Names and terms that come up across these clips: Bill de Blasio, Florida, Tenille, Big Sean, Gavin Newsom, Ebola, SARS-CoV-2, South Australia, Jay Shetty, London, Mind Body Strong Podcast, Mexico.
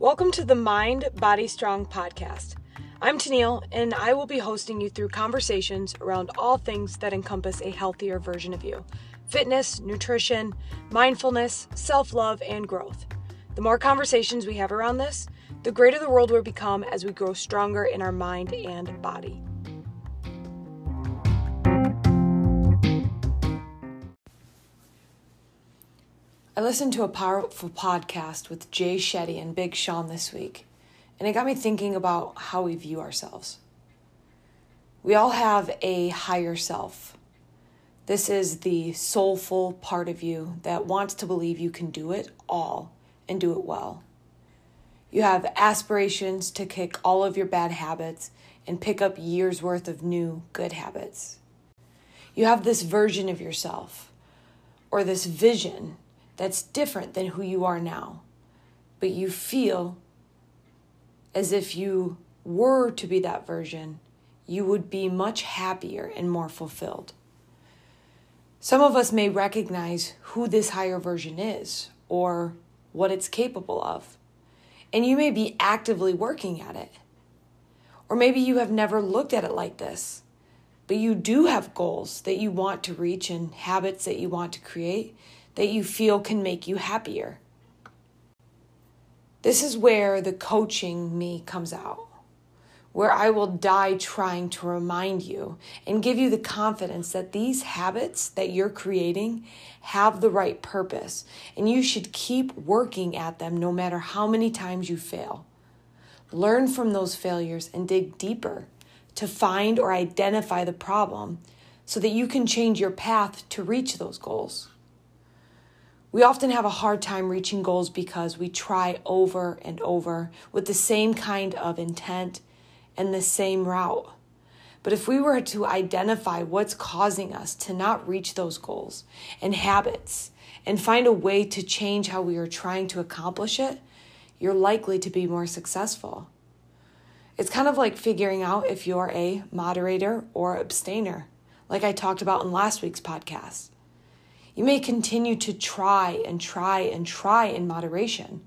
Welcome to the Mind Body Strong Podcast. I'm Tenille, and I will be hosting you through conversations around all things that encompass a healthier version of you. Fitness, nutrition, mindfulness, self-love, and growth. The more conversations we have around this, the greater the world will become as we grow stronger in our mind and body. I listened to a powerful podcast with Jay Shetty and Big Sean this week, and it got me thinking about how we view ourselves. We all have a higher self. This is the soulful part of you that wants to believe you can do it all and do it well. You have aspirations to kick all of your bad habits and pick up years' worth of new good habits. You have this version of yourself, or this vision that's different than who you are now, but you feel as if you were to be that version, you would be much happier and more fulfilled. Some of us may recognize who this higher version is or what it's capable of, and you may be actively working at it. Or maybe you have never looked at it like this, but you do have goals that you want to reach and habits that you want to create that you feel can make you happier. This is where the coaching me comes out, where I will die trying to remind you and give you the confidence that these habits that you're creating have the right purpose, and you should keep working at them no matter how many times you fail. Learn from those failures and dig deeper to find or identify the problem so that you can change your path to reach those goals. We often have a hard time reaching goals because we try over and over with the same kind of intent and the same route. But if we were to identify what's causing us to not reach those goals and habits and find a way to change how we are trying to accomplish it, you're likely to be more successful. It's kind of like figuring out if you're a moderator or abstainer, like I talked about in last week's podcast. You may continue to try in moderation.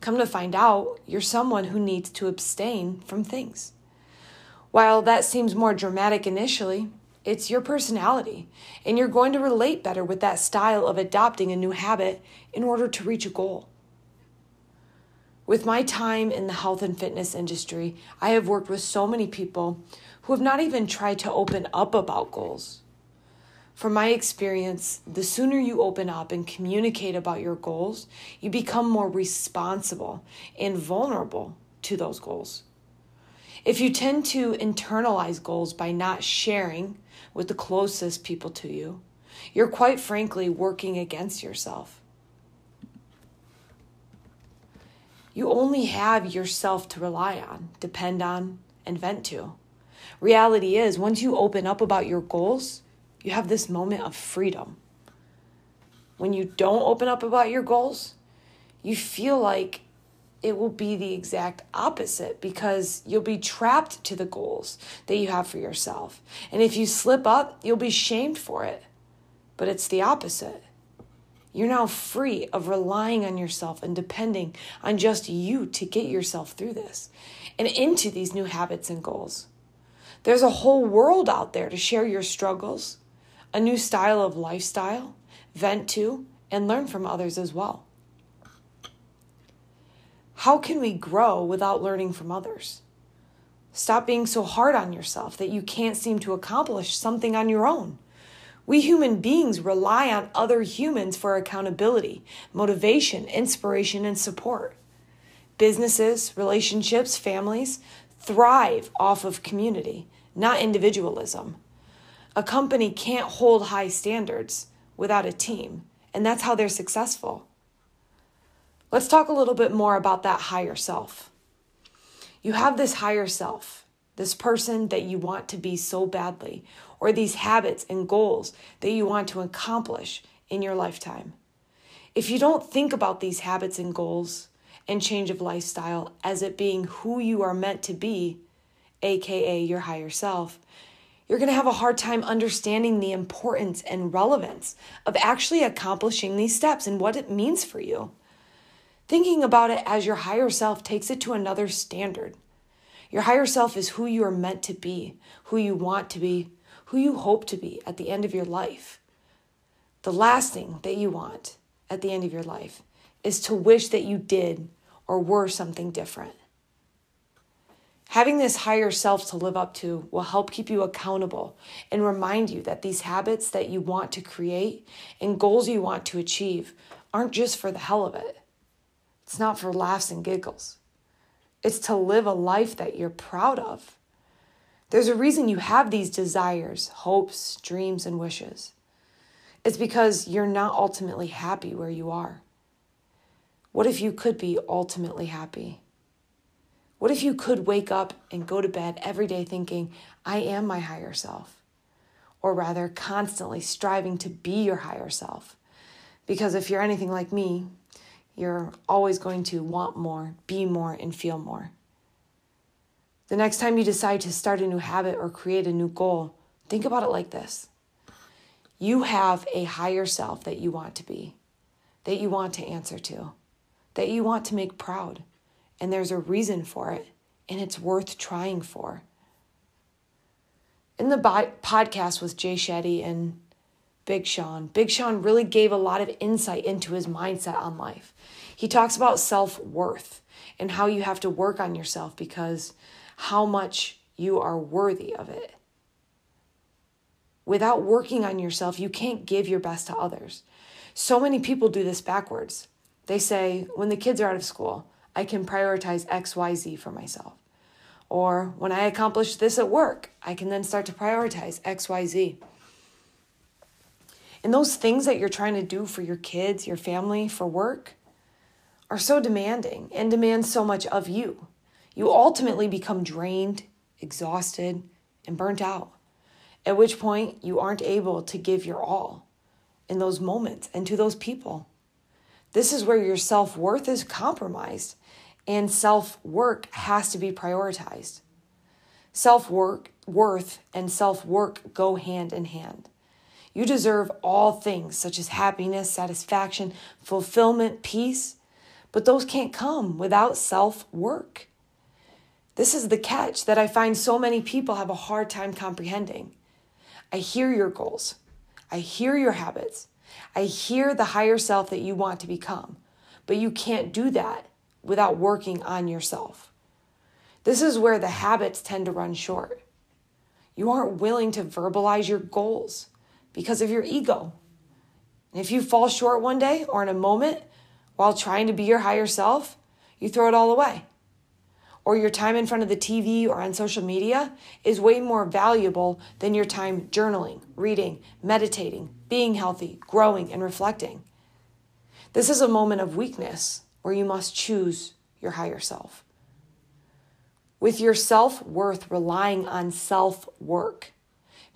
Come to find out, you're someone who needs to abstain from things. While that seems more dramatic initially, it's your personality, and you're going to relate better with that style of adopting a new habit in order to reach a goal. With my time in the health and fitness industry, I have worked with so many people who have not even tried to open up about goals. From my experience, the sooner you open up and communicate about your goals, you become more responsible and vulnerable to those goals. If you tend to internalize goals by not sharing with the closest people to you, you're quite frankly working against yourself. You only have yourself to rely on, depend on, and vent to. Reality is, once you open up about your goals, you have this moment of freedom. When you don't open up about your goals, you feel like it will be the exact opposite because you'll be trapped to the goals that you have for yourself. And if you slip up, you'll be shamed for it. But it's the opposite. You're now free of relying on yourself and depending on just you to get yourself through this and into these new habits and goals. There's a whole world out there to share your struggles, a new style of lifestyle, vent to, and learn from others as well. How can we grow without learning from others? Stop being so hard on yourself that you can't seem to accomplish something on your own. We human beings rely on other humans for accountability, motivation, inspiration, and support. Businesses, relationships, families thrive off of community, not individualism. A company can't hold high standards without a team, and that's how they're successful. Let's talk a little bit more about that higher self. You have this higher self, this person that you want to be so badly, or these habits and goals that you want to accomplish in your lifetime. If you don't think about these habits and goals and change of lifestyle as it being who you are meant to be, aka your higher self, you're going to have a hard time understanding the importance and relevance of actually accomplishing these steps and what it means for you. Thinking about it as your higher self takes it to another standard. Your higher self is who you are meant to be, who you want to be, who you hope to be at the end of your life. The last thing that you want at the end of your life is to wish that you did or were something different. Having this higher self to live up to will help keep you accountable and remind you that these habits that you want to create and goals you want to achieve aren't just for the hell of it. It's not for laughs and giggles. It's to live a life that you're proud of. There's a reason you have these desires, hopes, dreams, and wishes. It's because you're not ultimately happy where you are. What if you could be ultimately happy? What if you could wake up and go to bed every day thinking, I am my higher self? Or rather, constantly striving to be your higher self. Because if you're anything like me, you're always going to want more, be more, and feel more. The next time you decide to start a new habit or create a new goal, think about it like this. You have a higher self that you want to be, that you want to answer to, that you want to make proud. And there's a reason for it, and it's worth trying for. In the podcast with Jay Shetty and Big Sean really gave a lot of insight into his mindset on life. He talks about self-worth and how you have to work on yourself because how much you are worthy of it. Without working on yourself, you can't give your best to others. So many people do this backwards. They say, when the kids are out of school, I can prioritize X, Y, Z for myself. Or when I accomplish this at work, I can then start to prioritize X, Y, Z. And those things that you're trying to do for your kids, your family, for work are so demanding and demand so much of you. You ultimately become drained, exhausted, and burnt out, at which point you aren't able to give your all in those moments and to those people. This is where your self-worth is compromised and self-work has to be prioritized. Self-worth and self-work go hand in hand. You deserve all things such as happiness, satisfaction, fulfillment, peace, but those can't come without self-work. This is the catch that I find so many people have a hard time comprehending. I hear your goals. I hear your habits. I hear the higher self that you want to become, but you can't do that without working on yourself. This is where the habits tend to run short. You aren't willing to verbalize your goals because of your ego. And if you fall short one day or in a moment while trying to be your higher self, you throw it all away. Or your time in front of the TV or on social media is way more valuable than your time journaling, reading, meditating, being healthy, growing, and reflecting. This is a moment of weakness where you must choose your higher self. With your self-worth relying on self-work,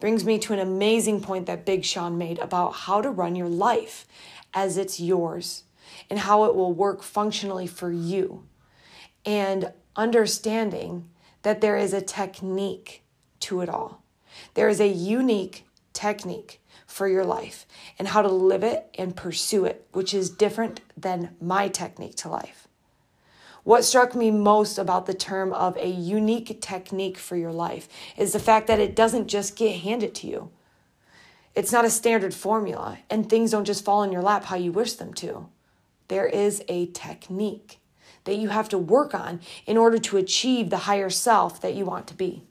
brings me to an amazing point that Big Sean made about how to run your life as it's yours and how it will work functionally for you. And understanding that there is a technique to it all. There is a unique technique for your life and how to live it and pursue it, which is different than my technique to life. What struck me most about the term of a unique technique for your life is the fact that it doesn't just get handed to you. It's not a standard formula, and things don't just fall in your lap how you wish them to. There is a technique that you have to work on in order to achieve the higher self that you want to be.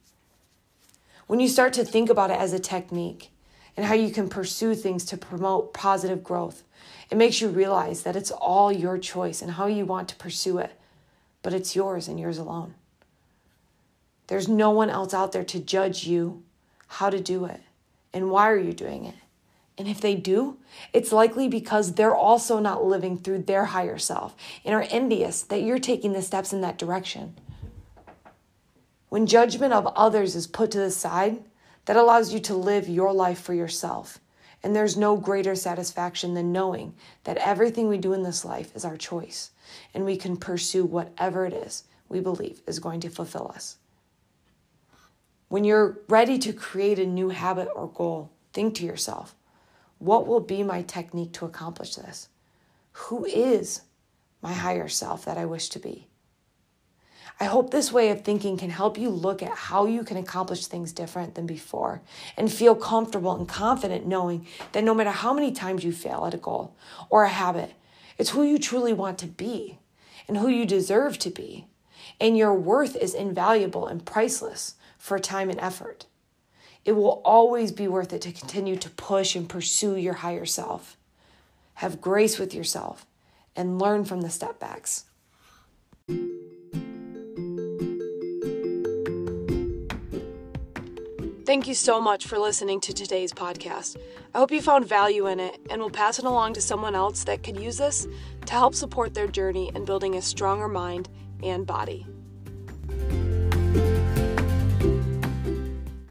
When you start to think about it as a technique and how you can pursue things to promote positive growth, it makes you realize that it's all your choice and how you want to pursue it. But it's yours and yours alone. There's no one else out there to judge you how to do it and why are you doing it. And if they do, it's likely because they're also not living through their higher self and are envious that you're taking the steps in that direction. When judgment of others is put to the side, that allows you to live your life for yourself. And there's no greater satisfaction than knowing that everything we do in this life is our choice, and we can pursue whatever it is we believe is going to fulfill us. When you're ready to create a new habit or goal, think to yourself, what will be my technique to accomplish this? Who is my higher self that I wish to be. I hope this way of thinking can help you look at how you can accomplish things different than before and feel comfortable and confident knowing that no matter how many times you fail at a goal or a habit, it's who you truly want to be and who you deserve to be. And your worth is invaluable and priceless for time and effort. It will always be worth it to continue to push and pursue your higher self. Have grace with yourself and learn from the setbacks. Thank you so much for listening to today's podcast. I hope you found value in it and will pass it along to someone else that could use this to help support their journey in building a stronger mind and body.